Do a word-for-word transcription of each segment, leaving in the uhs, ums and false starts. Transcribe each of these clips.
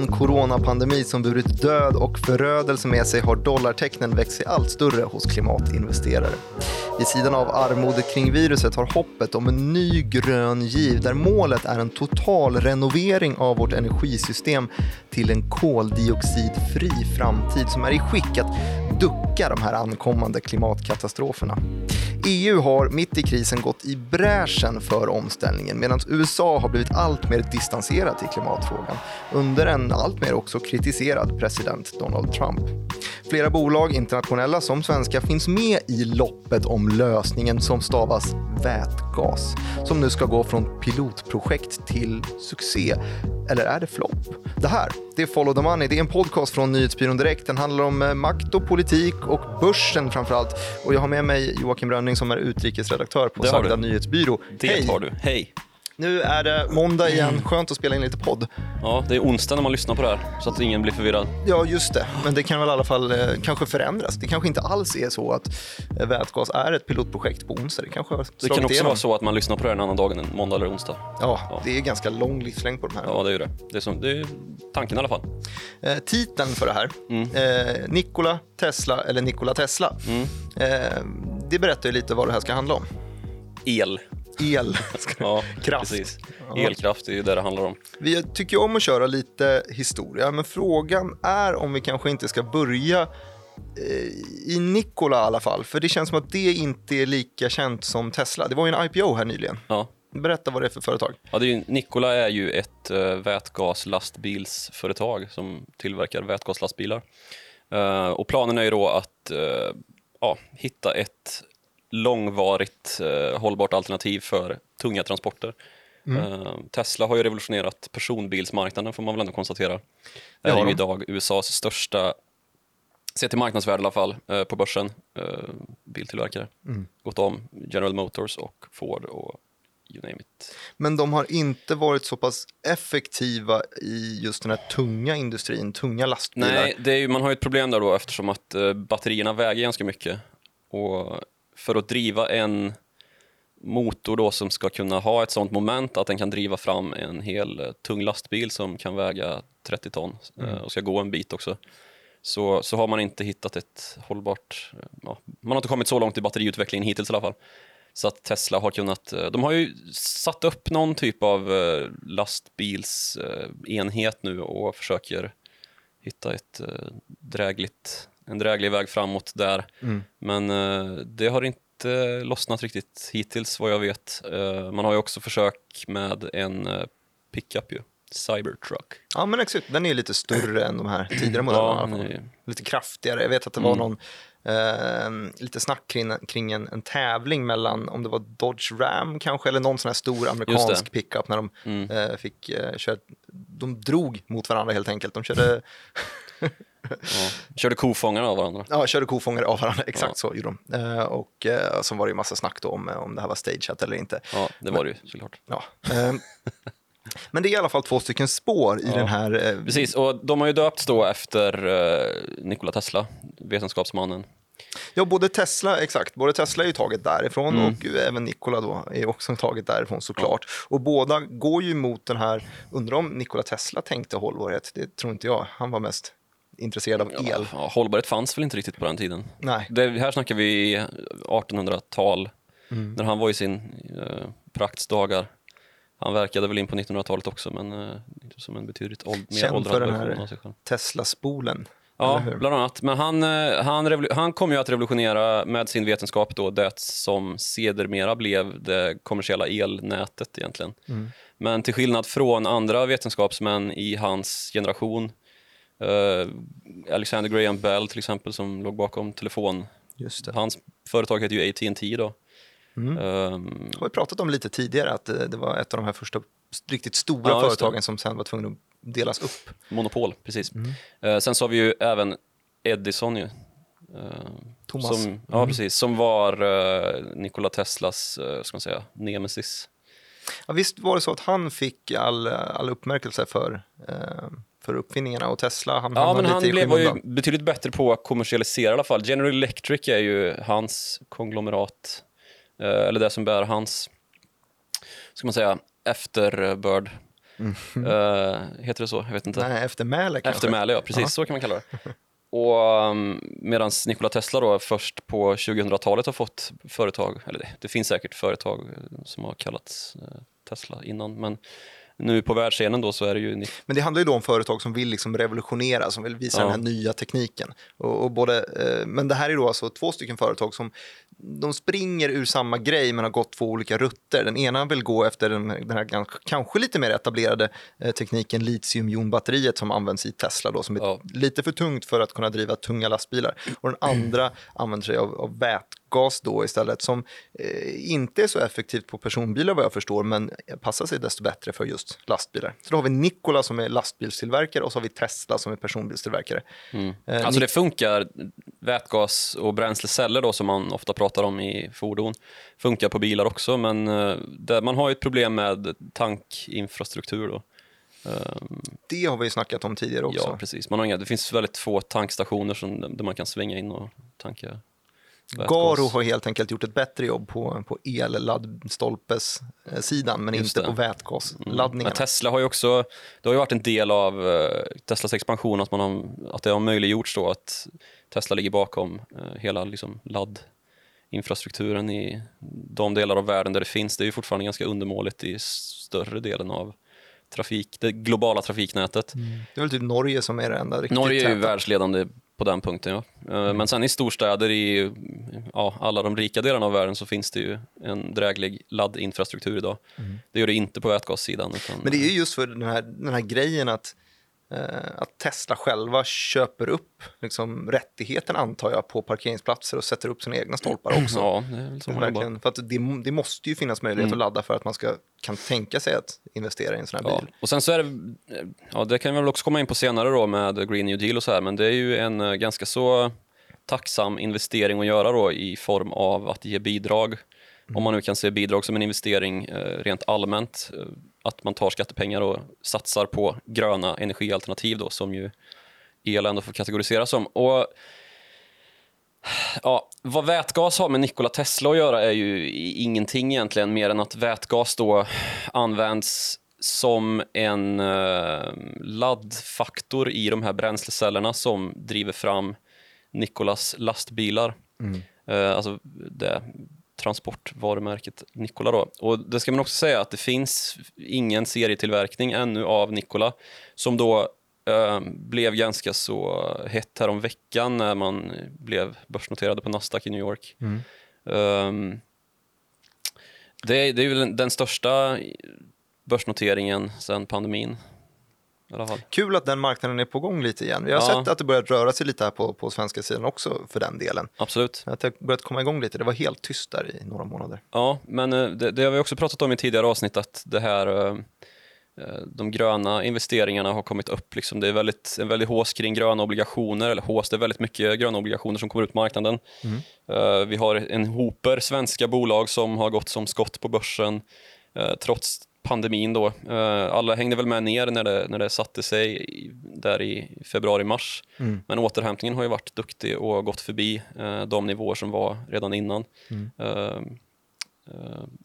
en coronapandemi som burit död och förödelse med sig har dollartecknen växt sig allt större hos klimatinvesterare. Vid sidan av armodet kring viruset har hoppet om en ny grön giv där målet är en total renovering av vårt energisystem till en koldioxidfri framtid som är i skick att ducka de här ankommande klimatkatastroferna. E U har mitt i krisen gått i bräschen för omställningen medan U S A har blivit allt mer distanserat till klimatfrågan under en allt mer också kritiserad president Donald Trump. Flera bolag, internationella som svenska, finns med i loppet om lösningen som stavas vätgas som nu ska gå från pilotprojekt till succé. Eller är det flopp? Det här, det är Follow the Money. Det är en podcast från Nyhetsbyrån Direkt. Den handlar om makt och politik och börsen framförallt. Och jag har med mig Joakim Brönning som är utrikesredaktör på sagda Nyhetsbyrå. Det Hej. har du. Hej. Nu är det måndag igen. Skönt att spela in lite podd. Ja, det är onsdag när man lyssnar på det här. Så att ingen blir förvirrad. Ja, just det. Men det kan väl i alla fall eh, kanske förändras. Det kanske inte alls är så att eh, vätgas är ett pilotprojekt på onsdag. Det, kanske det kan också igenom. vara så att man lyssnar på det här en annan dag än en måndag eller onsdag. Ja, ja. Det är ganska lång livslängd på de här. Ja, det är ju det. Det är, som, det är tanken i alla fall. Eh, titeln för det här. Mm. Eh, Nikola Tesla eller Nikola Tesla. Mm. Eh, det berättar ju lite vad det här ska handla om. El. El. Ja, kraft. Precis. Elkraft är ju det det handlar om. Vi tycker om att köra lite historia, men frågan är om vi kanske inte ska börja eh, i Nikola i alla fall. För det känns som att det inte är lika känt som Tesla. Det var ju en I P O här nyligen. Ja. Berätta vad det är för företag. Ja, det är ju, Nikola är ju ett eh, vätgaslastbilsföretag som tillverkar vätgaslastbilar. Eh, och planen är ju då att eh, ja, hitta ett långvarigt eh, hållbart alternativ för tunga transporter. Mm. Eh, Tesla har ju revolutionerat personbilsmarknaden får man väl ändå konstatera. Det är ju idag U S As största, sett till marknadsvärde i alla fall, eh, på börsen eh, biltillverkare. Mm. Gått om General Motors och Ford och you name it. Men de har inte varit så pass effektiva i just den här tunga industrin, tunga lastbilar. Nej, det är ju, man har ju ett problem där då eftersom att eh, batterierna väger ganska mycket och för att driva en motor då som ska kunna ha ett sånt moment att den kan driva fram en hel tung lastbil som kan väga trettio ton mm. och ska gå en bit också. Så, så har man inte hittat ett hållbart... Ja, man har inte kommit så långt i batteriutvecklingen hittills i alla fall. Så att Tesla har kunnat... De har ju satt upp någon typ av lastbilsenhet nu och försöker hitta ett drägligt... En dräglig väg framåt där. Mm. Men eh, det har inte lossnat riktigt hittills vad jag vet. Eh, man har ju också försök med en eh, pickup ju. Cybertruck. Ja men exakt, den är lite större än de här tidigare modellerna. Ja, lite kraftigare. Jag vet att det var mm. någon eh, lite snack kring, kring en, en tävling mellan om det var Dodge Ram kanske eller någon sån här stor amerikansk pickup när de mm. eh, fick eh, köra. De drog mot varandra helt enkelt. De körde... Ja. Körde kofångare av varandra. Ja, körde kofångare av varandra, exakt ja. Så gjorde de. Eh, och eh, så var det ju massa snack då om, om det här var stageat eller inte. Ja, det var men, det ju såklart. Ja. Eh, men det är i alla fall två stycken spår i ja. den här... Eh, Precis, och de har ju döpts då efter eh, Nikola Tesla, vetenskapsmannen. Ja, både Tesla, exakt. Både Tesla är ju taget därifrån mm. och även Nikola då är också taget därifrån såklart. Ja. Och båda går ju mot den här... Undrar om Nikola Tesla tänkte hållbarhet, det tror inte jag. Han var mest... intresserad av el. Ja, ja, hållbarhet fanns väl inte riktigt på den tiden. Nej. Det, här snackar vi artonhundratal mm. när han var i sin eh, praktsdagar. Han verkade väl in på nittonhundratalet också men eh, som en betydligt old, mer känd åldrad version av sig själv. Tesla-spolen. Ja, bland annat. Men han, han, han kom ju att revolutionera med sin vetenskap då, det som sedermera blev det kommersiella elnätet egentligen. Mm. Men till skillnad från andra vetenskapsmän i hans generation Uh, Alexander Graham Bell till exempel som låg bakom telefon. Just det. Hans företag heter ju A T and T då. Mm. Um, har vi pratat om lite tidigare att det var ett av de här första riktigt stora ja, företagen som sen var tvungna att delas upp. Monopol, precis. Mm. Uh, sen så har vi ju även Edison ju. Uh, Thomas. Som, mm. Ja, precis. Som var uh, Nikola Teslas, uh, ska man säga, nemesis. Ja, visst var det så att han fick all, all uppmärkelse för... Uh, för uppfinningarna och Tesla. Han, ja, men han blev, var ju betydligt bättre på att kommersialisera i alla fall. General Electric är ju hans konglomerat eh, eller det som bär hans ska man säga efterbörd. Mm. Uh, heter det så? Jag vet inte. Nej, eftermäle kanske. Eftermäle, ja. Precis, uh-huh. Så kan man kalla det. Och um, medan Nikola Tesla då först på tjugohundratalet har fått företag, eller det, det finns säkert företag som har kallats uh, Tesla innan, men nu på världsscenen då så är det ju... Men det handlar ju då om företag som vill liksom revolutionera, som vill visa ja. Den här nya tekniken. Och, och både, eh, men det här är då alltså två stycken företag som de springer ur samma grej men har gått två olika rutter. Den ena vill gå efter den, den här ganska, kanske lite mer etablerade eh, tekniken litiumjonbatteriet som används i Tesla då, som är ja. Lite för tungt för att kunna driva tunga lastbilar. Och den andra mm. använder sig av, av vätgas då istället, som eh, inte är så effektivt på personbilar vad jag förstår, men passar sig desto bättre för just lastbilar. Så då har vi Nikola som är lastbilstillverkare och så har vi Tesla som är personbilstillverkare. Mm. Eh, alltså det funkar, vätgas och bränsleceller då som man ofta pratar om i fordon, funkar på bilar också, men eh, där man har ju ett problem med tankinfrastruktur då. Um, det har vi ju snackat om tidigare också. Ja, precis. Man har inga, det finns väldigt få tankstationer som, där man kan svänga in och tanka. Garo har helt enkelt gjort ett bättre jobb på, på el-laddstolpes sidan, men just inte det. På vätgasladdningen. Mm. Tesla har ju också, det har ju varit en del av eh, Teslas expansion att, man har, att det har möjliggjorts då att Tesla ligger bakom eh, hela liksom, laddinfrastrukturen i de delar av världen där det finns. Det är ju fortfarande ganska undermåligt i större delen av trafik, det globala trafiknätet. Mm. Det är väl typ Norge som är det enda riktigt. Norge är ju världsledande på den punkten, ja. Mm. Men sen i storstäder i ja, alla de rika delarna av världen så finns det ju en dräglig laddinfrastruktur idag. Mm. Det gör det inte på vätgassidan. Utan, men det är ju just för den här, den här grejen att, eh, att Tesla själva köper upp liksom, rättigheten antar jag på parkeringsplatser och sätter upp sina egna stolpar också. Ja, det är så verkligen, för att det, det måste ju finnas möjlighet mm. att ladda för att man ska kan tänka sig att investera i en sån här ja. Bil. Och sen så är det, ja, det kan vi väl också komma in på senare då med Green New Deal och så här, men det är ju en ganska så tacksam investering att göra då i form av att ge bidrag. Mm. Om man nu kan se bidrag som en investering rent allmänt, att man tar skattepengar och satsar på gröna energialternativ då, som ju el ändå får kategoriseras som. Och ja, vad vätgas har med Nikola Tesla att göra är ju ingenting egentligen, mer än att vätgas då används som en eh, laddfaktor i de här bränslecellerna som driver fram Nikolas lastbilar. Mm. Eh, alltså det transportvarumärket Nikola då. Och det ska man också säga att det finns ingen serietillverkning ännu av Nikola, som då blev ganska så hett här om veckan när man blev börsnoterade på Nasdaq i New York. Mm. Um, det, det är ju den största börsnoteringen sedan pandemin. I alla fall. Kul att den marknaden är på gång lite igen. Jag har ja. Sett att det börjat röra sig lite här på, på svenska sidan också för den delen. Absolut. Att det börjat komma igång lite. Det var helt tyst där i några månader. Ja, men det, det har vi också pratat om i tidigare avsnitt att det här... De gröna investeringarna har kommit upp. Liksom. Det är väldigt, en väldigt hås kring gröna obligationer. Eller hås, det är väldigt mycket gröna obligationer som kommer ut på marknaden. Mm. Uh, vi har en hoper svenska bolag som har gått som skott på börsen uh, trots pandemin. Då. Uh, alla hängde väl med ner när det, när det satte sig i, där i februari-mars. Mm. Men återhämtningen har ju varit duktig och gått förbi uh, de nivåer som var redan innan. Mm. Uh,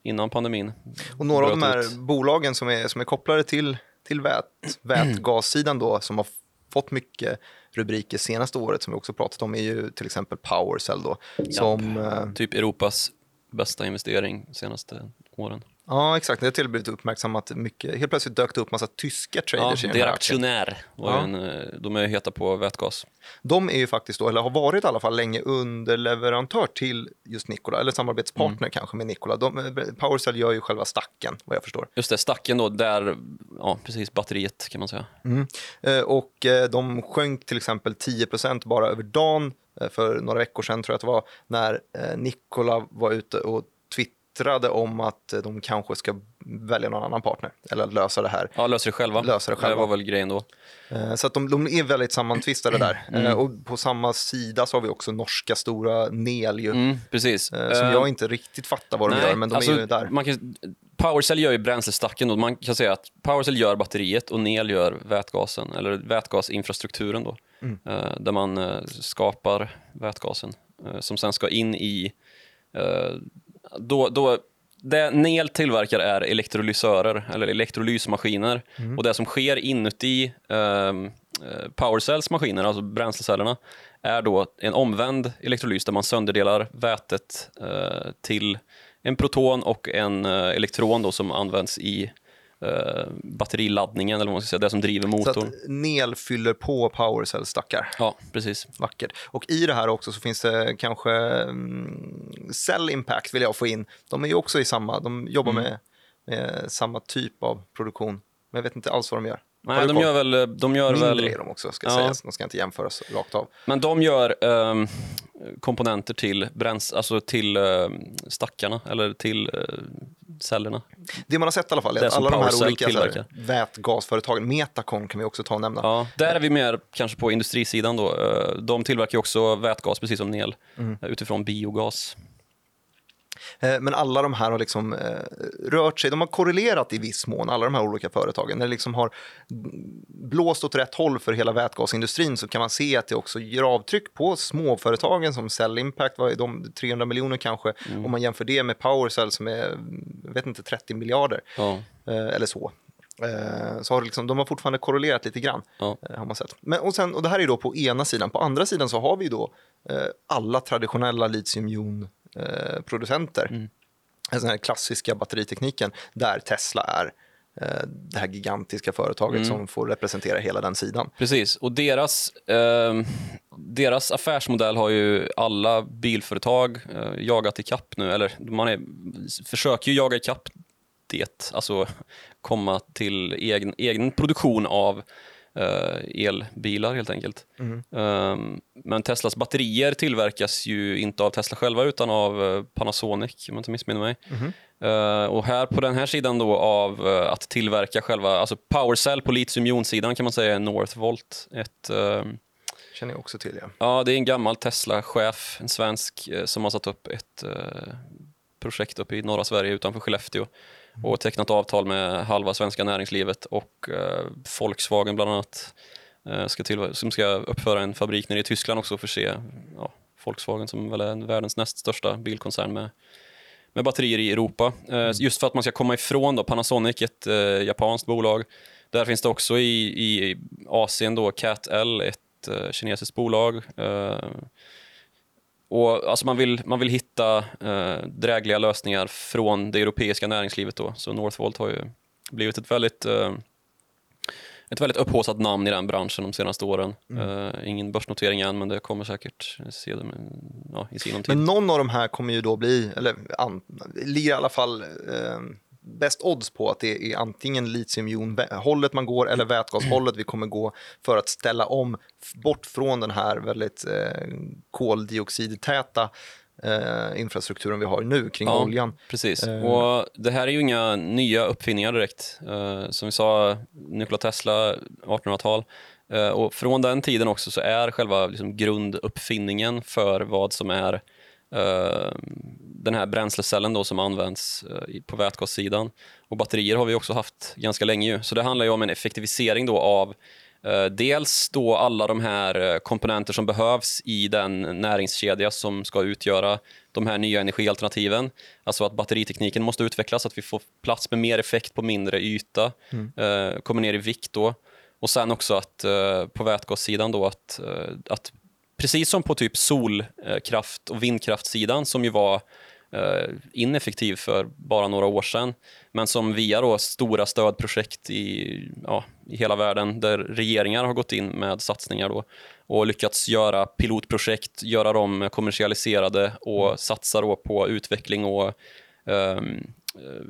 innan pandemin. Och några av de här ut. bolagen som är, som är kopplade till, till vät, vätgassidan då, som har fått mycket rubriker senaste året som vi också pratat om är ju till exempel Powercell då. Som, ja, typ Europas bästa investering senaste åren. Ja, exakt. Det har till och med blivit uppmärksammat mycket. Helt plötsligt dök det upp massa tyska traders. Ja, deras aktionär. Ja. En, de är ju heta på vätgas. De är ju faktiskt då, eller har varit i alla fall länge underleverantör till just Nikola. Eller samarbetspartner mm. kanske med Nikola. De, Powercell gör ju själva stacken, vad jag förstår. Just det, stacken då, där, ja precis, batteriet kan man säga. Mm. Och de sjönk till exempel tio procent bara över dagen för några veckor sedan tror jag att det var. När Nikola var ute och om att de kanske ska välja någon annan partner eller lösa det här. Ja, lösa det själva. Lösa det själva. Det var väl grejen då. Så att de, de är väldigt sammantvistade där. Mm. Och på samma sida så har vi också norska stora Nel ju. Mm, precis. Som uh, jag inte riktigt fattar vad de nej, gör, men de alltså, är ju där. Man kan, Powercell gör ju bränslestacken och man kan säga att Powercell gör batteriet och Nel gör vätgasen eller vätgasinfrastrukturen då. Mm. Där man skapar vätgasen som sen ska in i... Då, då det Nel tillverkar är elektrolysörer eller elektrolysmaskiner. Mm. Och det som sker inuti eh, Powercells maskiner, alltså bränslecellerna, är då en omvänd elektrolys där man sönderdelar vätet eh, till en proton och en eh, elektron då, som används i eh, batteriladdningen, eller vad man ska säga, det som driver motorn. Så att Nel fyller på Powercell stackar. Ja, precis. Vackert. Och i det här också så finns det kanske mm, Cell Impact vill jag få in. De är ju också i samma, de jobbar mm. med, med samma typ av produktion. Men jag vet inte alls vad de gör. Nej, de gör väl... De gör mindre väl, är de också, ska ja. sägas. De ska inte jämföras rakt av. Men de gör eh, komponenter till bräns, alltså till eh, stackarna, eller till eh, cellerna. Det man har sett i alla fall är att alla de här olika här, vätgasföretagen, Metacon kan vi också ta och nämna. Ja, där är vi mer kanske på industrisidan då. De tillverkar också vätgas, precis som Nel, mm. utifrån biogas. Men alla de här har liksom eh, rört sig, de har korrelerat i viss mån, alla de här olika företagen. När det liksom har blåst åt rätt håll för hela vätgasindustrin, så kan man se att det också ger avtryck på småföretagen som Cell Impact, vad är de, trehundra miljoner kanske, mm. om man jämför det med Powercell som är, jag vet inte, trettio miljarder ja. eh, eller så. Eh, så har liksom, de har fortfarande korrelerat lite grann, ja. eh, har man sett. Men, och, sen, och det här är då på ena sidan, på andra sidan så har vi då eh, alla traditionella litiumjon Eh, producenter. Mm. Den här klassiska batteritekniken där Tesla är eh, det här gigantiska företaget mm. som får representera hela den sidan. Precis, och deras, eh, deras affärsmodell har ju alla bilföretag eh, jagat i kapp nu, eller man är, försöker ju jaga i kapp det, alltså komma till egen, egen produktion av Uh, elbilar helt enkelt. Mm. Um, men Teslas batterier tillverkas ju inte av Tesla själva utan av uh, Panasonic, om jag inte missminner mig. Mm. Uh, och här på den här sidan då av uh, att tillverka själva, alltså Powercell på litiumjonsidan kan man säga är Northvolt. Ett, uh, Känner jag också till, ja. Ja, uh, det är en gammal Tesla-chef, en svensk, uh, som har satt upp ett uh, projekt uppe i norra Sverige utanför Skellefteå. Och tecknat avtal med halva svenska näringslivet och eh, Volkswagen bland annat eh, ska till, som ska uppföra en fabrik nere i Tyskland också för att se ja, Volkswagen som väl är världens näst största bilkoncern med, med batterier i Europa. Eh, mm. Just för att man ska komma ifrån då, Panasonic, ett eh, japanskt bolag. Där finns det också i, i Asien då, C A T L, ett eh, kinesiskt bolag. Eh, Och alltså man vill, man vill hitta eh, drägliga lösningar från det europeiska näringslivet då. Så Northvolt har ju blivit ett väldigt, eh, ett väldigt upphåsat namn i den branschen de senaste åren. Mm. Eh, ingen börsnotering än, men det kommer säkert se dem, ja, i sinom tid. Men någon av de här kommer ju då bli, eller an, ligger i alla fall... Eh, bäst odds på att det är antingen litiumjon-hållet man går eller vätgashållet vi kommer gå för att ställa om bort från den här väldigt eh, koldioxidtäta eh, infrastrukturen vi har nu kring ja, oljan. Precis, eh. och det här är ju inga nya uppfinningar direkt. Eh, som vi sa, Nikola Tesla, artonhundratal. Eh, och från den tiden också så är själva liksom, grunduppfinningen för vad som är Uh, den här bränslecellen då som används uh, på vätgassidan, och batterier har vi också haft ganska länge ju. Så det handlar ju om en effektivisering då av uh, dels då alla de här uh, komponenter som behövs i den näringskedja som ska utgöra de här nya energialternativen. Alltså att batteritekniken måste utvecklas så att vi får plats med mer effekt på mindre yta, mm. uh, kommer ner i vikt då, och sen också att uh, på vätgassidan då att, uh, att precis som på typ solkraft och vindkraftsidan som ju var eh, ineffektiv för bara några år sedan. Men som via då stora stödprojekt i, ja, i hela världen där regeringar har gått in med satsningar då, och lyckats göra pilotprojekt, göra dem kommersialiserade och mm. satsa då på utveckling och eh,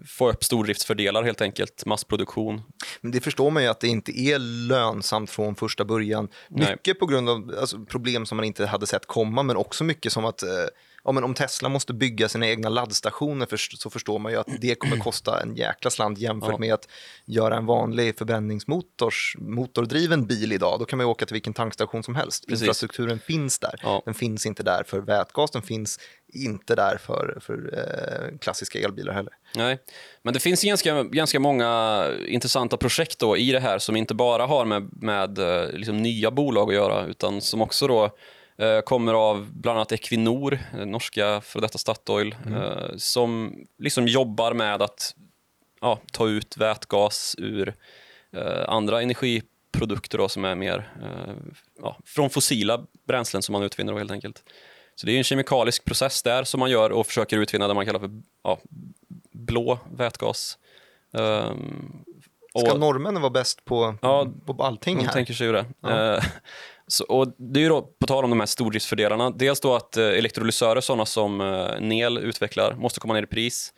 få upp stordriftsfördelar helt enkelt, massproduktion. Men det förstår man ju att det inte är lönsamt från första början. Nej. Mycket på grund av alltså, problem som man inte hade sett komma, men också mycket som att eh, ja, men om Tesla måste bygga sina egna laddstationer för, så förstår man ju att det kommer kosta en jäkla slant jämfört ja. med att göra en vanlig förbränningsmotors motordriven bil idag. Då kan man ju åka till vilken tankstation som helst. Precis. Infrastrukturen finns där. Ja. Den finns inte där för vätgas, den finns inte där för, för eh, klassiska elbilar heller. Nej, men det finns ganska, ganska många intressanta projekt då i det här som inte bara har med, med liksom nya bolag att göra, utan som också då kommer av bland annat Equinor, norska för detta Statoil, mm. som liksom jobbar med att ja, ta ut vätgas ur andra energiprodukter då, som är mer ja, från fossila bränslen som man utvinner då, helt enkelt. Så det är en kemikalisk process där som man gör och försöker utvinna det man kallar för ja, blå vätgas. Um, Ska och, norrmännen vara bäst på, ja, på allting här? Tänker sig ju det. Ja. Uh, så, och det är ju då på tal om de här stordriftsfördelarna. Dels då att uh, elektrolysörer, sådana som uh, Nel utvecklar, måste komma ner i pris.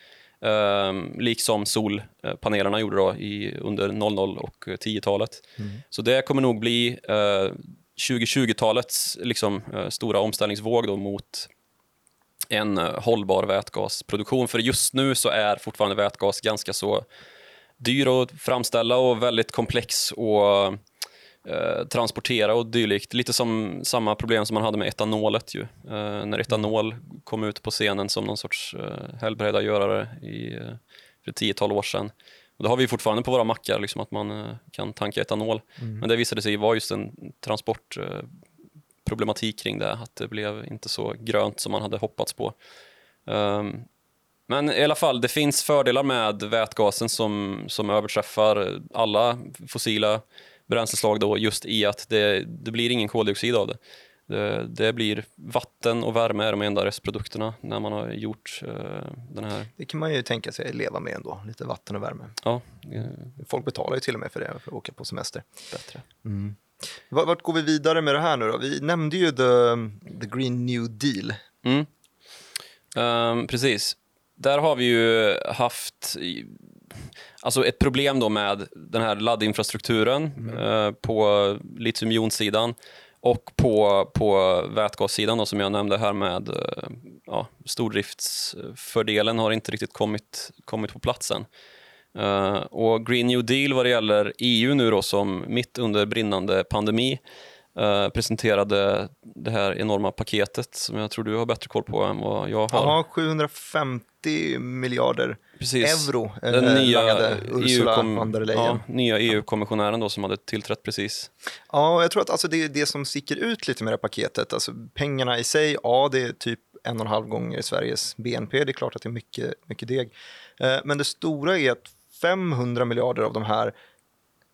Uh, liksom solpanelerna gjorde då i, under noll noll och tio-talet. Mm. Så det kommer nog bli... Uh, tjugotjugotalets liksom, stora omställningsvåg då mot en hållbar vätgasproduktion. För just nu så är fortfarande vätgas ganska så dyr att framställa och väldigt komplex att eh, transportera och dylikt. Lite som samma problem som man hade med etanolet ju. Eh, när etanol kom ut på scenen som någon sorts eh, helbrägdagörare i, för ett tiotal år sedan. Och det har vi fortfarande på våra mackar, liksom, att man kan tanka etanol. Mm. Men det visade sig vara just en transportproblematik kring det. Att det blev inte så grönt som man hade hoppats på. Um, men i alla fall, det finns fördelar med vätgasen som, som överträffar alla fossila bränsleslag då, just i att det, det blir ingen koldioxid av det. Det, det blir vatten och värme är de enda restprodukterna när man har gjort uh, den här. Det kan man ju tänka sig leva med ändå, lite vatten och värme. Ja. Folk betalar ju till och med för det, för att åka på semester. Bättre. Mm. Vart går vi vidare med det här nu då? Vi nämnde ju The, the Green New Deal. Mm. Um, precis. Där har vi ju haft... Alltså ett problem då med den här laddinfrastrukturen mm. uh, på litiumionsidan. Och på, på vätgassidan då, som jag nämnde här med ja, stordriftsfördelen har inte riktigt kommit, kommit på platsen. Uh, och Green New Deal vad det gäller E U nu då, som mitt under brinnande pandemi uh, presenterade det här enorma paketet som jag tror du har bättre koll på än vad jag har. Ja, sjuhundrafemtio miljarder precis. Euro den äh, nya Ursula von der Leyen. Ja, nya E U-kommissionären då, som hade tillträtt precis. Ja, jag tror att alltså, det är det som sticker ut lite med det här paketet. Alltså, pengarna i sig, ja det är typ en och en halv gånger Sveriges B N P. Det är klart att det är mycket, mycket deg. Eh, men det stora är att femhundra miljarder av de här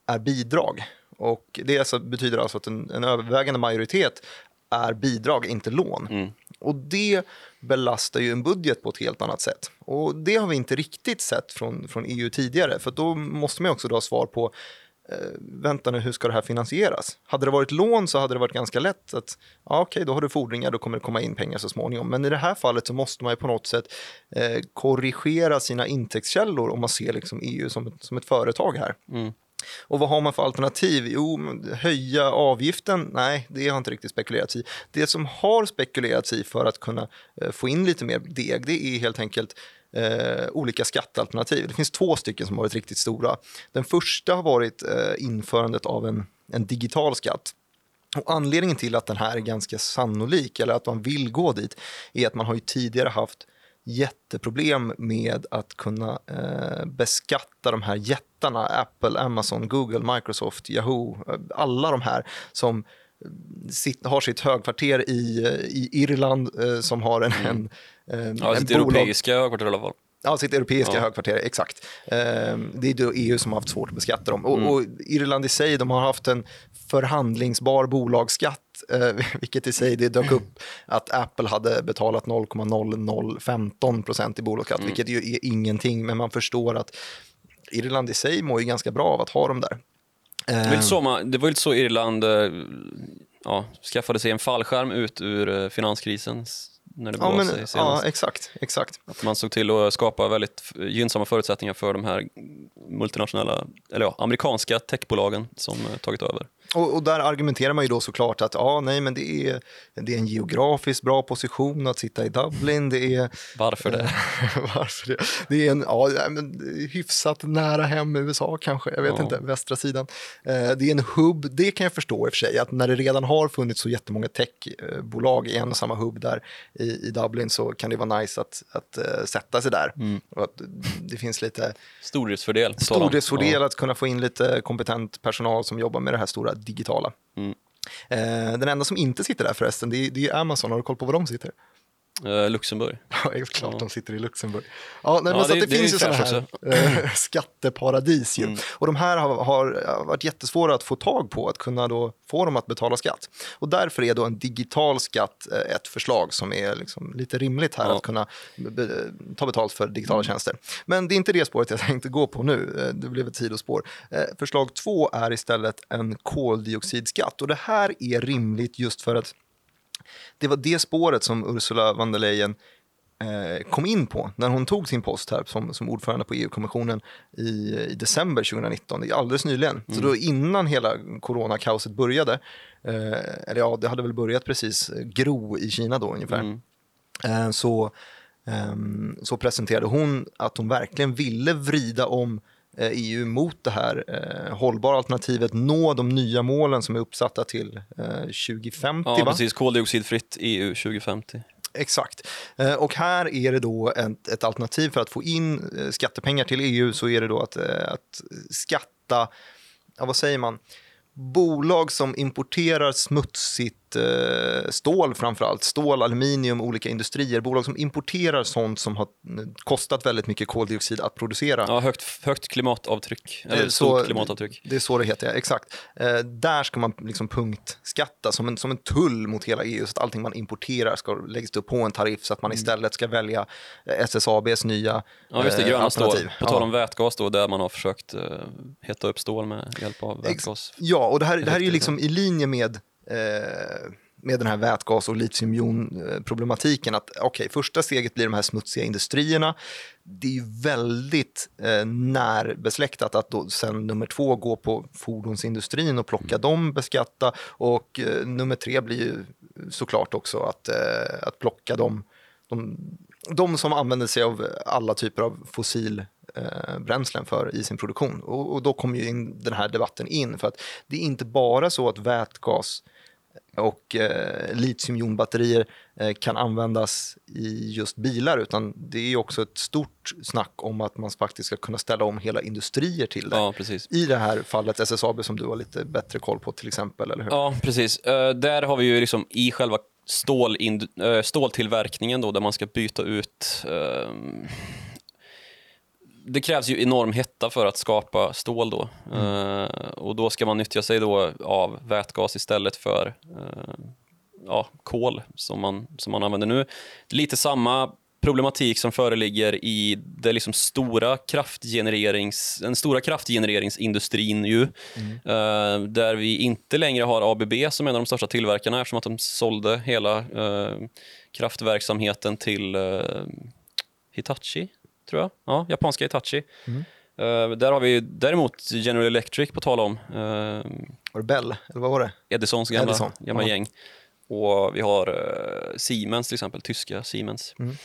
är bidrag. Och det alltså, betyder alltså att en, en övervägande majoritet är bidrag, inte lån. Mm. Och det belastar ju en budget på ett helt annat sätt. Och det har vi inte riktigt sett från, från E U tidigare. För då måste man också då ha svar på, eh, vänta nu, hur ska det här finansieras? Hade det varit lån så hade det varit ganska lätt att, ja, okej, då har du fordringar, då kommer det komma in pengar så småningom. Men i det här fallet så måste man ju på något sätt eh, korrigera sina intäktskällor om man ser liksom E U som ett, som ett företag här. Mm. Och vad har man för alternativ? Jo, höja avgiften? Nej, det har inte riktigt spekulerats i. Det som har spekulerats i för att kunna få in lite mer deg, det är helt enkelt eh, olika skattealternativ. Det finns två stycken som har varit riktigt stora. Den första har varit eh, införandet av en, en digital skatt. Och anledningen till att den här är ganska sannolik, eller att man vill gå dit, är att man har ju tidigare haft jätteproblem med att kunna eh, beskatta de här jättarna, Apple, Amazon, Google, Microsoft, Yahoo, alla de här som sitt, har sitt högkvarter i, i Irland, eh, som har en, en, en, ja, en sitt bolag... europeiska högkvarter i alla fall. Ja, sitt europeiska ja. högkvarter, exakt. Eh, det är då E U som har haft svårt att beskatta dem. Och, mm. och Irland i sig, de har haft en förhandlingsbar bolagsskatt, eh, vilket i sig det dök upp att Apple hade betalat noll komma noll noll femton procent i bolagsskatt, mm. vilket ju är ingenting, men man förstår att Irland i sig mår ju ganska bra av att ha dem där. Eh. Det, så man, det var ju så Irland eh, ja, skaffade sig en fallskärm ut ur finanskrisen. När det ja, men, ja, exakt, exakt. Att man såg till att skapa väldigt gynnsamma förutsättningar för de här multinationella, eller ja, amerikanska techbolagen som tagit över. Och, och där argumenterar man ju då såklart att ja, nej, men det är, det är en geografiskt bra position att sitta i Dublin. Det är, varför det? varför det? Det är en ja, men, hyfsat nära hem U S A kanske, jag vet ja. inte, västra sidan. Eh, det är en hubb, det kan jag förstå i och för sig, att när det redan har funnits så jättemånga techbolag i en och samma hubb där i, i Dublin, så kan det vara nice att, att, att sätta sig där. Mm. Och att det finns lite... Storhetsfördel. Storhetsfördel ja. Att kunna få in lite kompetent personal som jobbar med det här stora digitala. Mm. Eh, den enda som inte sitter där förresten, det är, det är Amazon. Har du koll på var de sitter? Eh, Luxemburg. Ja, det är klart ja. De sitter i Luxemburg. Ja, nej, ja, men så det, det, det finns ju sådana här eh, skatteparadis. Mm. Och de här har, har varit jättesvåra att få tag på, att kunna då få dem att betala skatt. Och därför är då en digital skatt eh, ett förslag som är liksom lite rimligt här, ja. Att kunna be, ta betalt för digitala mm. tjänster. Men det är inte det spåret jag tänkte gå på nu. Det blev ett sidospår. Eh, förslag två är istället en koldioxidskatt. Och det här är rimligt just för att det var det spåret som Ursula von der Leyen eh, kom in på när hon tog sin post här som, som ordförande på E U-kommissionen i, i december tjugonitton, alldeles nyligen. Mm. Så då innan hela coronakaoset började, eh, eller ja, det hade väl börjat precis gro i Kina då ungefär, mm. eh, så, eh, så presenterade hon att hon verkligen ville vrida om E U mot det här eh, hållbara alternativet, nå de nya målen som är uppsatta till eh, tjugohundrafemtio. Ja, va? Precis. Koldioxidfritt E U tjugohundrafemtio. Exakt. Eh, och här är det då ett, ett alternativ för att få in eh, skattepengar till E U, så är det då att, eh, att skatta, ja, vad säger man, bolag som importerar smutsigt eh, stål framförallt, stål, aluminium, olika industrier, bolag som importerar sånt som har kostat väldigt mycket koldioxid att producera. Ja, högt, högt klimatavtryck, eller så, stort klimatavtryck. Det är så det heter, ja, exakt. Eh, där ska man liksom punktskatta som en, som en tull mot hela E U, så att allting man importerar ska läggas upp på en tariff, så att man istället ska välja S S A Bs nya ja, just det, gröna eh, alternativ. Stål. På tal om ja. vätgas då, där man har försökt eh, heta upp stål med hjälp av vätgas. Ex- ja, och det här, det här är ju liksom i linje med, eh, med den här vätgas- och litiumjonproblematiken. Att okej, första steget blir de här smutsiga industrierna. Det är ju väldigt eh, närbesläktat att då sen nummer två går på fordonsindustrin och plocka dem, beskatta. Och eh, nummer tre blir ju såklart också att, eh, att plocka dem, de, de som använder sig av alla typer av fossil Eh, bränslen för i sin produktion. Och, och då kommer ju in den här debatten in, för att det är inte bara så att vätgas och eh, litiumjonbatterier eh, kan användas i just bilar, utan det är också ett stort snack om att man faktiskt ska kunna ställa om hela industrier till det. Ja, precis. I det här fallet S S A B som du har lite bättre koll på till exempel, eller hur? Ja, precis. Eh, där har vi ju liksom i själva stålind- eh, ståltillverkningen då, där man ska byta ut eh, det krävs ju enorm hetta för att skapa stål då. Mm. Uh, och då ska man nyttja sig då av vätgas istället för uh, ja, kol som man, som man använder nu. Lite samma problematik som föreligger i det liksom stora kraftgenererings, den stora kraftgenereringsindustrin ju. Mm. Uh, där vi inte längre har A B B som en av de största tillverkarna, eftersom att de sålde hela uh, kraftverksamheten till uh, Hitachi. Tror jag. Ja, japanska Hitachi. Mm. Uh, där har vi däremot General Electric på tal om. Uh, var det Bell? Eller vad var det? Edisons gamla, Edison. gamla gäng. Och vi har uh, Siemens till exempel, tyska Siemens. Mm.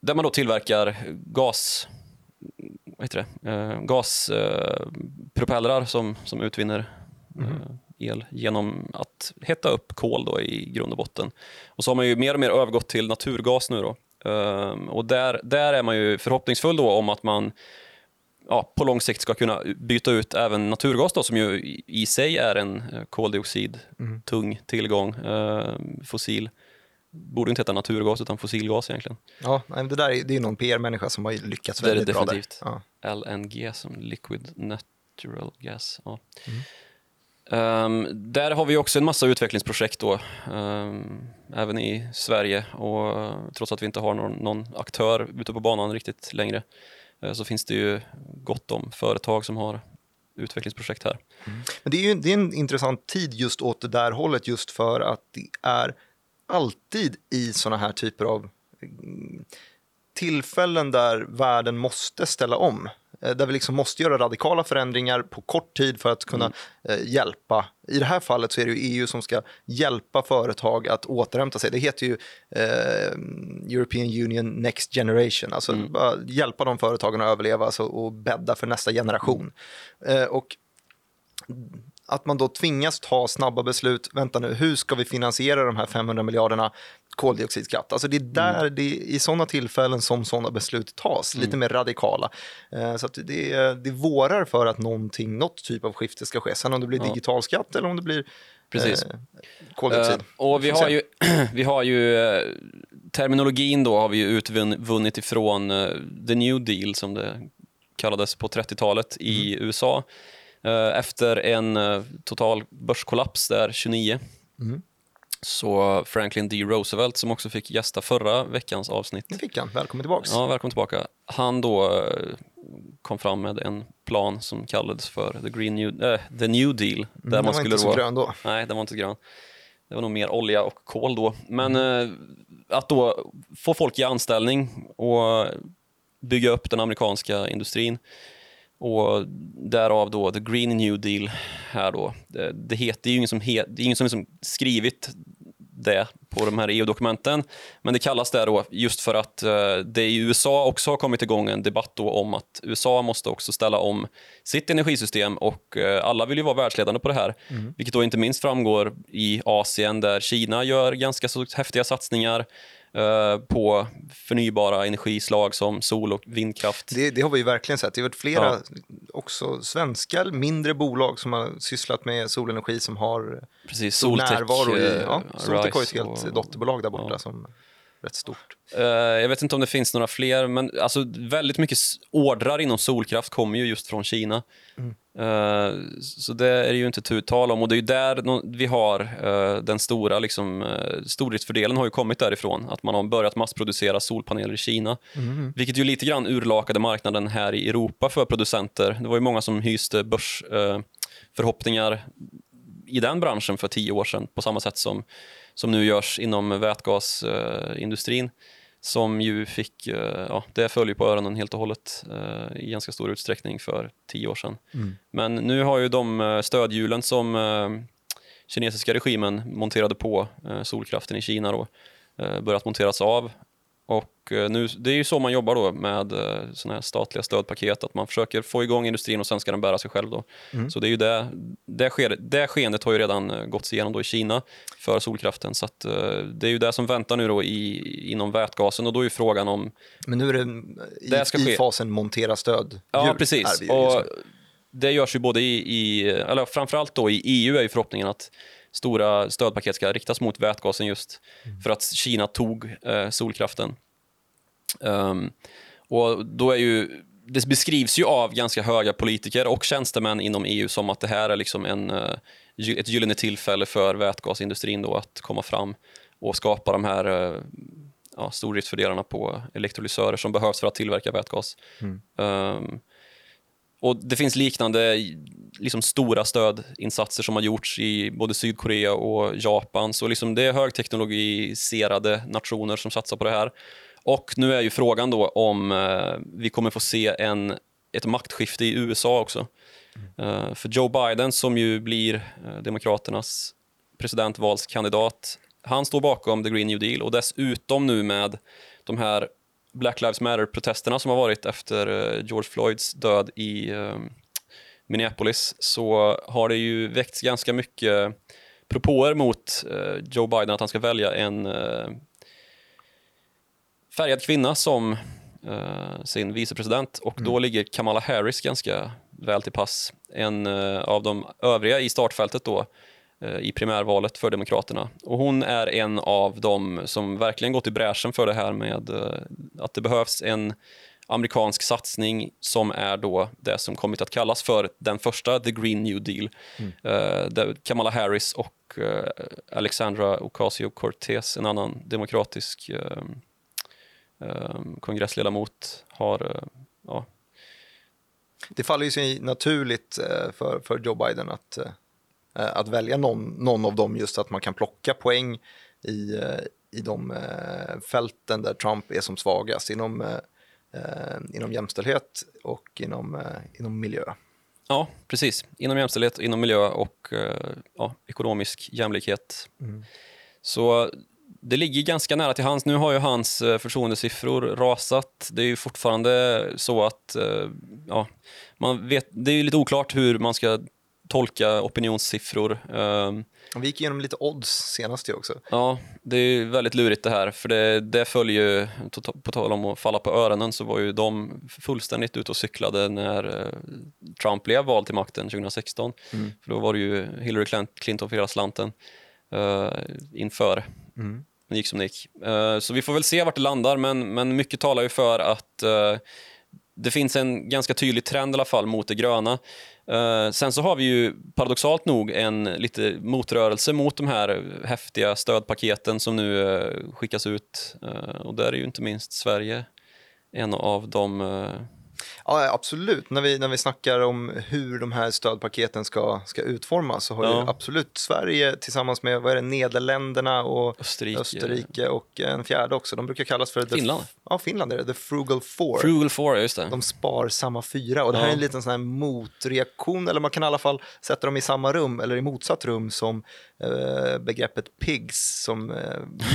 Där man då tillverkar gas, vad heter det? Uh, gaspropellrar uh, som, som utvinner mm. uh, el genom att hetta upp kol då i grund och botten. Och så har man ju mer och mer övergått till naturgas nu då. Um, och där, där är man ju förhoppningsfull då om att man ja, på lång sikt ska kunna byta ut även naturgas då, som ju i, i sig är en koldioxid mm. tung tillgång, uh, fossil. Borde inte heta naturgas utan fossilgas egentligen. Ja, det där är, det är någon P R-människa som har lyckats det väldigt bra där. Ja. L N G som liquid natural gas. Ja. Mm. Um, där har vi också en massa utvecklingsprojekt då, um, även i Sverige, och uh, trots att vi inte har någon, någon aktör ute på banan riktigt längre uh, så finns det ju gott om företag som har utvecklingsprojekt här. Mm. Men det är ju det är en intressant tid just åt det där hållet, just för att det är alltid i såna här typer av tillfällen där världen måste ställa om, där vi liksom måste göra radikala förändringar på kort tid för att kunna mm. eh, hjälpa. I det här fallet så är det ju E U som ska hjälpa företag att återhämta sig. Det heter ju eh, European Union Next Generation. Alltså mm. hjälpa de företagen att överleva, alltså, och bädda för nästa generation. Eh, och att man då tvingas ta snabba beslut. Vänta nu, hur ska vi finansiera de här femhundra miljarderna koldioxidskatt? Alltså det är där, mm. det är i sådana tillfällen som sådana beslut tas. Mm. Lite mer radikala. Eh, så att det, det vårar för att någonting, något typ av skifte ska ske. Sen om det blir ja. digital skatt eller om det blir Precis. Eh, koldioxid. Uh, och vi har ju, vi har ju eh, terminologin då har vi ju utvunnit ifrån eh, The New Deal som det kallades på trettiotalet i mm. U S A. Eh, efter en eh, total börskollaps där tjugonio. Mm. Så Franklin D. Roosevelt, som också fick gästa förra veckans avsnitt. Det fick han, välkommen tillbaka. Ja, välkommen tillbaka. Han då kom fram med en plan som kallades för The Green New, äh, The New Deal. Där man var skulle inte så då, grön då. Nej, den var inte grön. Det var nog mer olja och kol då. Men mm. eh, att då få folk i anställning och bygga upp den amerikanska industrin. Och därav då The Green New Deal här då. Det, det, heter, det är ju ingen som, he, det är ingen som liksom skrivit det på de här E U-dokumenten. Men det kallas det då just för att eh, det i U S A också har kommit igång en debatt då om att U S A måste också ställa om sitt energisystem. Och eh, alla vill ju vara världsledande på det här. Mm. Vilket då inte minst framgår i Asien där Kina gör ganska så häftiga satsningar på förnybara energislag som sol- och vindkraft. Det, det har vi ju verkligen sett. Det har varit flera ja. också svenska mindre bolag som har sysslat med solenergi som har Precis, Soltech, närvaro i... Ja, Soltech har ju ett helt och, dotterbolag där borta ja. som är rätt stort. Jag vet inte om det finns några fler, men alltså väldigt mycket ordrar inom solkraft kommer ju just från Kina. Mm. Så det är ju inte tu tal om. Och det är ju där vi har den stora liksom, stordriftsfördelen har ju kommit därifrån. Att man har börjat massproducera solpaneler i Kina. Mm. Vilket ju lite grann urlakade marknaden här i Europa för producenter. Det var ju många som hyste börsförhoppningar i den branschen för tio år sedan. På samma sätt som, som nu görs inom vätgasindustrin. Som ju fick, ja, det följer på öronen helt och hållet eh, i ganska stor utsträckning för tio år sedan. Mm. Men nu har ju de stödhjulen som eh, kinesiska regimen monterade på eh, solkraften i Kina då, eh, börjat monteras av. Och eh, nu, det är ju så man jobbar då med eh, såna här statliga stödpaket, att man försöker få igång industrin och sen ska den bära sig själv då. Mm. Så det är ju det, det, sker, det skeendet har ju redan gått igenom då i Kina för solkraften, så att eh, det är ju det som väntar nu då i, inom vätgasen, och då är ju frågan om... Men nu är det i, det ska i fasen montera stöd. Ja, precis. Och det görs ju både i, i, eller framförallt då i E U är ju förhoppningen att stora stödpaket ska riktas mot vätgasen just mm. för att Kina tog eh, solkraften. Um, och då är ju, det beskrivs ju av ganska höga politiker och tjänstemän inom E U som att det här är liksom en, uh, ett gyllene tillfälle för vätgasindustrin då att komma fram och skapa de här uh, ja, stordriftsfördelarna på elektrolysörer som behövs för att tillverka vätgas. Mm. Um, Och det finns liknande liksom, stora stödinsatser som har gjorts i både Sydkorea och Japan. Så liksom, det är högteknologiserade nationer som satsar på det här. Och nu är ju frågan då om eh, vi kommer få se en, ett maktskifte i U S A också. Mm. Uh, för Joe Biden, som ju blir eh, demokraternas presidentvalskandidat, han står bakom The Green New Deal. Och dessutom nu med de här Black Lives Matter-protesterna som har varit efter George Floyds död i eh, Minneapolis, så har det ju väckts ganska mycket propåer mot eh, Joe Biden att han ska välja en eh, färgad kvinna som eh, sin vicepresident, och mm. då ligger Kamala Harris ganska väl till pass. En eh, av de övriga i startfältet då eh, i primärvalet för Demokraterna. Och hon är en av dem som verkligen gått i bräschen för det här med eh, att det behövs en amerikansk satsning som är då det som kommit att kallas för den första The Green New Deal. Mm. Uh, där Kamala Harris och uh, Alexandra Ocasio-Cortez, en annan demokratisk uh, uh, kongressledamot, har... Uh, ja. Det faller ju sig naturligt uh, för, för Joe Biden att, uh, att välja någon, någon av dem, just att man kan plocka poäng i, uh, i de uh, fälten där Trump är som svagast inom... Uh, inom jämställdhet och inom, inom miljö. Ja, precis. Inom jämställdhet, inom miljö och ja, ekonomisk jämlikhet. Mm. Så det ligger ganska nära till hans. Nu har ju hans förtroendesiffror rasat. Det är ju fortfarande så att ja, man vet, det är ju lite oklart hur man ska tolka opinionssiffror. Vi gick igenom lite odds senast ju också. Ja, det är väldigt lurigt det här. För det, det följer ju, på tal om att falla på öronen, så var ju de fullständigt ute och cyklade när Trump blev vald till makten tjugo sexton. Mm. För då var det ju Hillary Clinton för hela slanten uh, inför. Mm. Det gick som det gick. Uh, så vi får väl se vart det landar. Men, men mycket talar ju för att uh, det finns en ganska tydlig trend i alla fall mot det gröna. Uh, sen så har vi ju paradoxalt nog en lite motrörelse mot de här häftiga stödpaketen som nu uh, skickas ut. Uh, och där är ju inte minst Sverige en av de... Uh... Ja, absolut. När vi, när vi snackar om hur de här stödpaketen ska, ska utformas, så har ja. ju absolut Sverige tillsammans med vad är det, Nederländerna och Österrike. Österrike och en fjärde också. De brukar kallas för... Finland. The, ja, Finland är det. The Frugal Four. Frugal Four, just det. De spar samma fyra. Och det här ja. är en liten sån här motreaktion, eller man kan i alla fall sätta dem i samma rum eller i motsatt rum som eh, begreppet pigs som eh,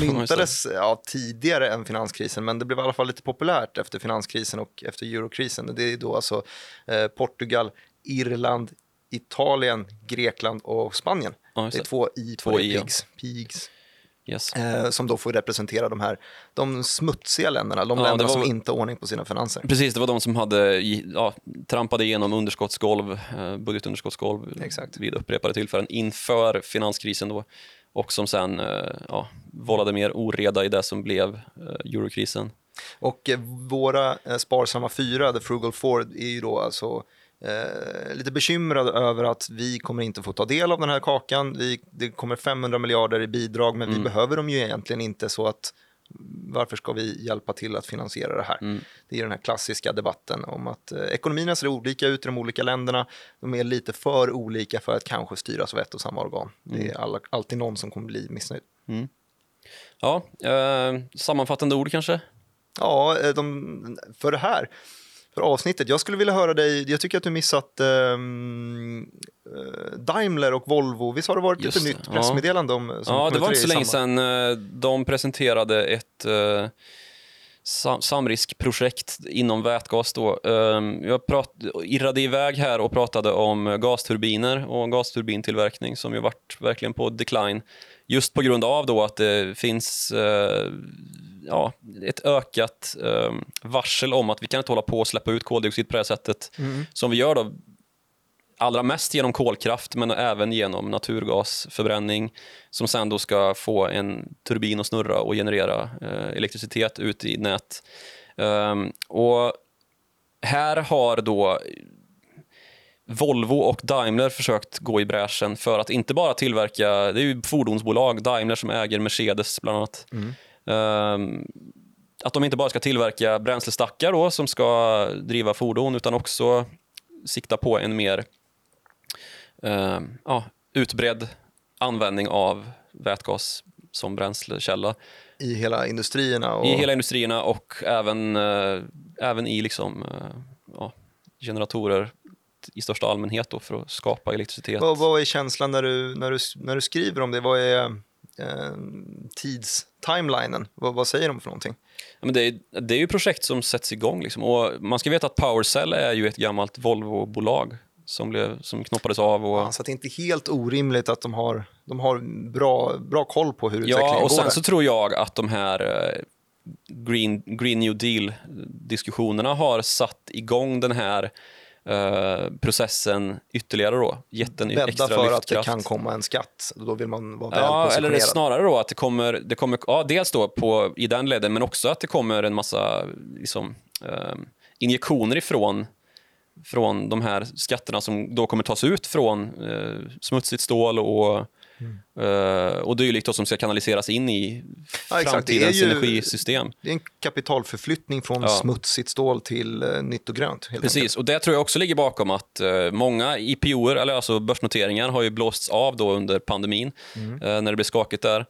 myntades ja, tidigare än finanskrisen. Men det blev i alla fall lite populärt efter finanskrisen och efter eurokrisen. Det är då alltså eh, Portugal, Irland, Italien, Grekland och Spanien. Ja, det. det är två i två pigs, ja. pigs. Yes. Eh, som då får representera de här de smutsiga länderna, de ja, länderna var, som inte har ordning på sina finanser. Precis, det var de som hade ja, trampade igenom underskottsgolv, eh, budgetunderskottsgolv. Exakt. Vid upprepade tillfällen inför finanskrisen då, och som sen eh, ja, vållade mer oreda i det som blev eh, eurokrisen. Och våra sparsamma fyra, The Frugal Ford, är ju då alltså eh, lite bekymrade över att vi kommer inte få ta del av den här kakan. Vi, det kommer femhundra miljarder i bidrag, men mm. vi behöver dem ju egentligen inte, så att varför ska vi hjälpa till att finansiera det här? Mm. Det är den här klassiska debatten om att eh, ekonomierna ser olika ut i de olika länderna. De är lite för olika för att kanske styras av ett och samma organ. Mm. Det är alla, alltid någon som kommer bli missnöjd. Mm. Ja, eh, sammanfattande ord kanske? Ja, de, för det här, för avsnittet. Jag skulle vilja höra dig, jag tycker att du missat eh, Daimler och Volvo. Visst har det varit ett nytt pressmeddelande? Ja, om, som ja det var inte så länge sedan de presenterade ett eh, sam- samriskprojekt inom vätgas då. Eh, jag prat, irrade iväg här och pratade om gasturbiner och gasturbintillverkning som ju varit verkligen på decline. Just på grund av då att det finns eh, ja, ett ökat eh, varsel om att vi kan inte hålla på och släppa ut koldioxid på det här sättet mm. som vi gör då, allra mest genom kolkraft men även genom naturgasförbränning som sen då ska få en turbin att snurra och generera eh, elektricitet ut i nät. Eh, och här har då Volvo och Daimler försökt gå i bräschen för att inte bara tillverka, det är ju fordonsbolag, Daimler som äger Mercedes bland annat. Mm. Um, att de inte bara ska tillverka bränslestackar då, som ska driva fordon, utan också sikta på en mer um, ja, utbredd användning av vätgas som bränslekälla. I hela industrierna? Och... I hela industrierna och även, uh, även i liksom, uh, ja, generatorer i största allmänhet då, för att skapa elektricitet. Vad, vad är känslan när du, när, du, när du skriver om det? Vad är eh, tids-timelinen? Vad, vad säger de för någonting? Ja, men det, är, det är ju projekt som sätts igång. Liksom. Och man ska veta att Powercell är ju ett gammalt Volvo-bolag som, blev, som knoppades av. Och... Ja, så att det är inte helt orimligt att de har, de har bra, bra koll på hur utvecklingen går. Ja, och sen där. Så tror jag att de här... Eh, Green, Green New Deal-diskussionerna har satt igång den här Uh, processen ytterligare då, gett en extra lyftkraft. Bädda för att det kan komma en skatt, då vill man vara väl positionerad. Ja, eller snarare då att det kommer, det kommer ja, dels då på, i den leden, men också att det kommer en massa liksom, uh, injektioner ifrån från de här skatterna som då kommer tas ut från uh, smutsigt stål och Mm. Uh, och det är ju liksom som ska kanaliseras in i ja, framtidens det ju, energisystem. Det är en kapitalförflyttning från ja. smutsigt stål till uh, nytt och grönt. Helt Precis, enkelt. Och det tror jag också ligger bakom att uh, många I P O:er, eller alltså börsnoteringar, har ju blåsts av då under pandemin mm. uh, när det blev skakigt där.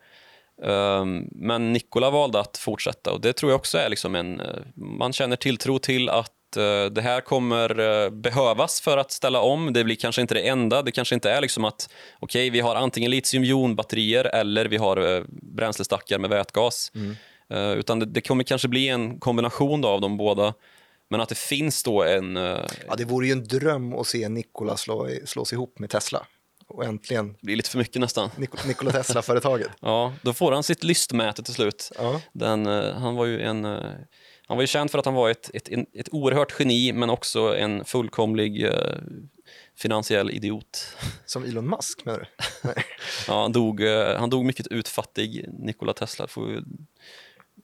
Uh, men Nikola valde att fortsätta, och det tror jag också är liksom en... Uh, man känner tilltro till att uh, det här kommer uh, behövas för att ställa om. Det blir kanske inte det enda. Det kanske inte är liksom att okej, okay, vi har antingen litiumjonbatterier eller vi har uh, bränslestackar med vätgas. Mm. Uh, utan det, det kommer kanske bli en kombination då av de båda. Men att det finns då en... Ja, det vore ju en dröm att se Nikola slå, slås ihop med Tesla. Och äntligen... Det blir lite för mycket nästan. Nik- Nikola Tesla-företaget. Ja, då får han sitt lystmäte till slut. Ja. Den, han var ju en... Han var ju känd för att han var ett, ett, ett oerhört geni, men också en fullkomlig eh, finansiell idiot. Som Elon Musk, menar du? Nej. Ja, han dog, han dog mycket utfattig. Nikola Tesla får,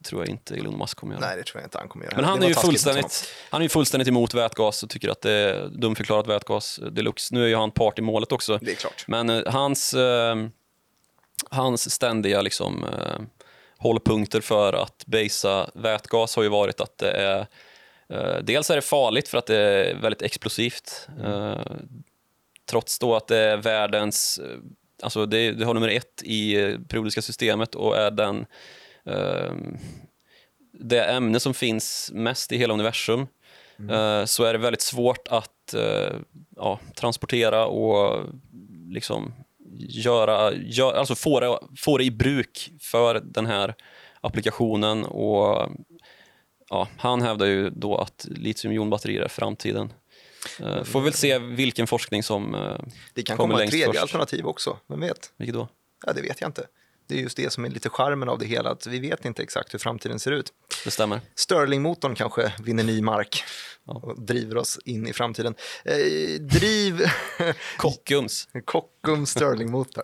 tror jag inte Elon Musk kommer göra. Nej, det tror jag inte han kommer göra. Men han är, ju fullständigt, han är ju fullständigt emot vätgas och tycker att det är dumförklarat vätgas deluxe. Nu är ju han part i målet också. Det är klart. Men eh, hans, eh, hans ständiga liksom... Eh, hållpunkter för att basea vätgas har ju varit att det är eh, dels är det farligt för att det är väldigt explosivt, eh, trots då att det är världens, alltså det, det har nummer ett i periodiska systemet och är den eh, det ämne som finns mest i hela universum, mm. eh, så är det väldigt svårt att eh, ja, transportera och liksom göra, gör, alltså få det, få det i bruk för den här applikationen. Och ja, han hävdar ju då att litiumjonbatterier är framtiden. Uh, får väl se vilken forskning som uh, det kan komma längst först. Det kan komma ett tredje alternativ också, vem vet? Vilket då? Ja, det vet jag inte. Det är just det som är lite charmen av det hela, att vi vet inte exakt hur framtiden ser ut. Det stämmer. Stirlingmotorn kanske vinner ny mark och driver oss in i framtiden. Eh, driv... Kockums. Kockums Stirlingmotor.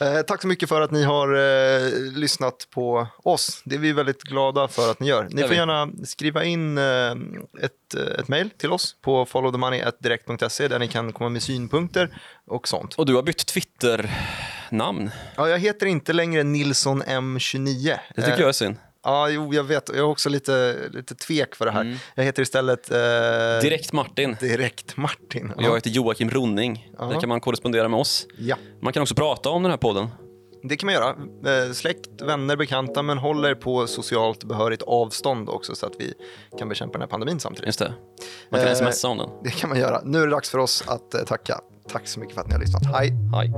Eh, tack så mycket för att ni har eh, lyssnat på oss. Det är vi väldigt glada för att ni gör. Ni får gärna skriva in eh, ett, ett mejl till oss på followthemoney at direkt dot se där ni kan komma med synpunkter och sånt. Och du har bytt Twitter-namn. Ja, jag heter inte längre Nilsson M tjugonio. Det tycker jag är synd. Ja, jo, jag vet. Jag är också lite, lite tvek för det här. Mm. Jag heter istället... Eh... Direkt Martin. Direkt Martin. Och jag heter Joakim Brönning. Uh-huh. Där kan man korrespondera med oss. Ja. Man kan också prata om den här podden. Det kan man göra. Eh, släkt, vänner, bekanta, men håller på socialt behörigt avstånd också så att vi kan bekämpa den här pandemin samtidigt. Just det. Man kan eh, smsa om den. Det kan man göra. Nu är det dags för oss att eh, tacka. Tack så mycket för att ni har lyssnat. Hej. Hej.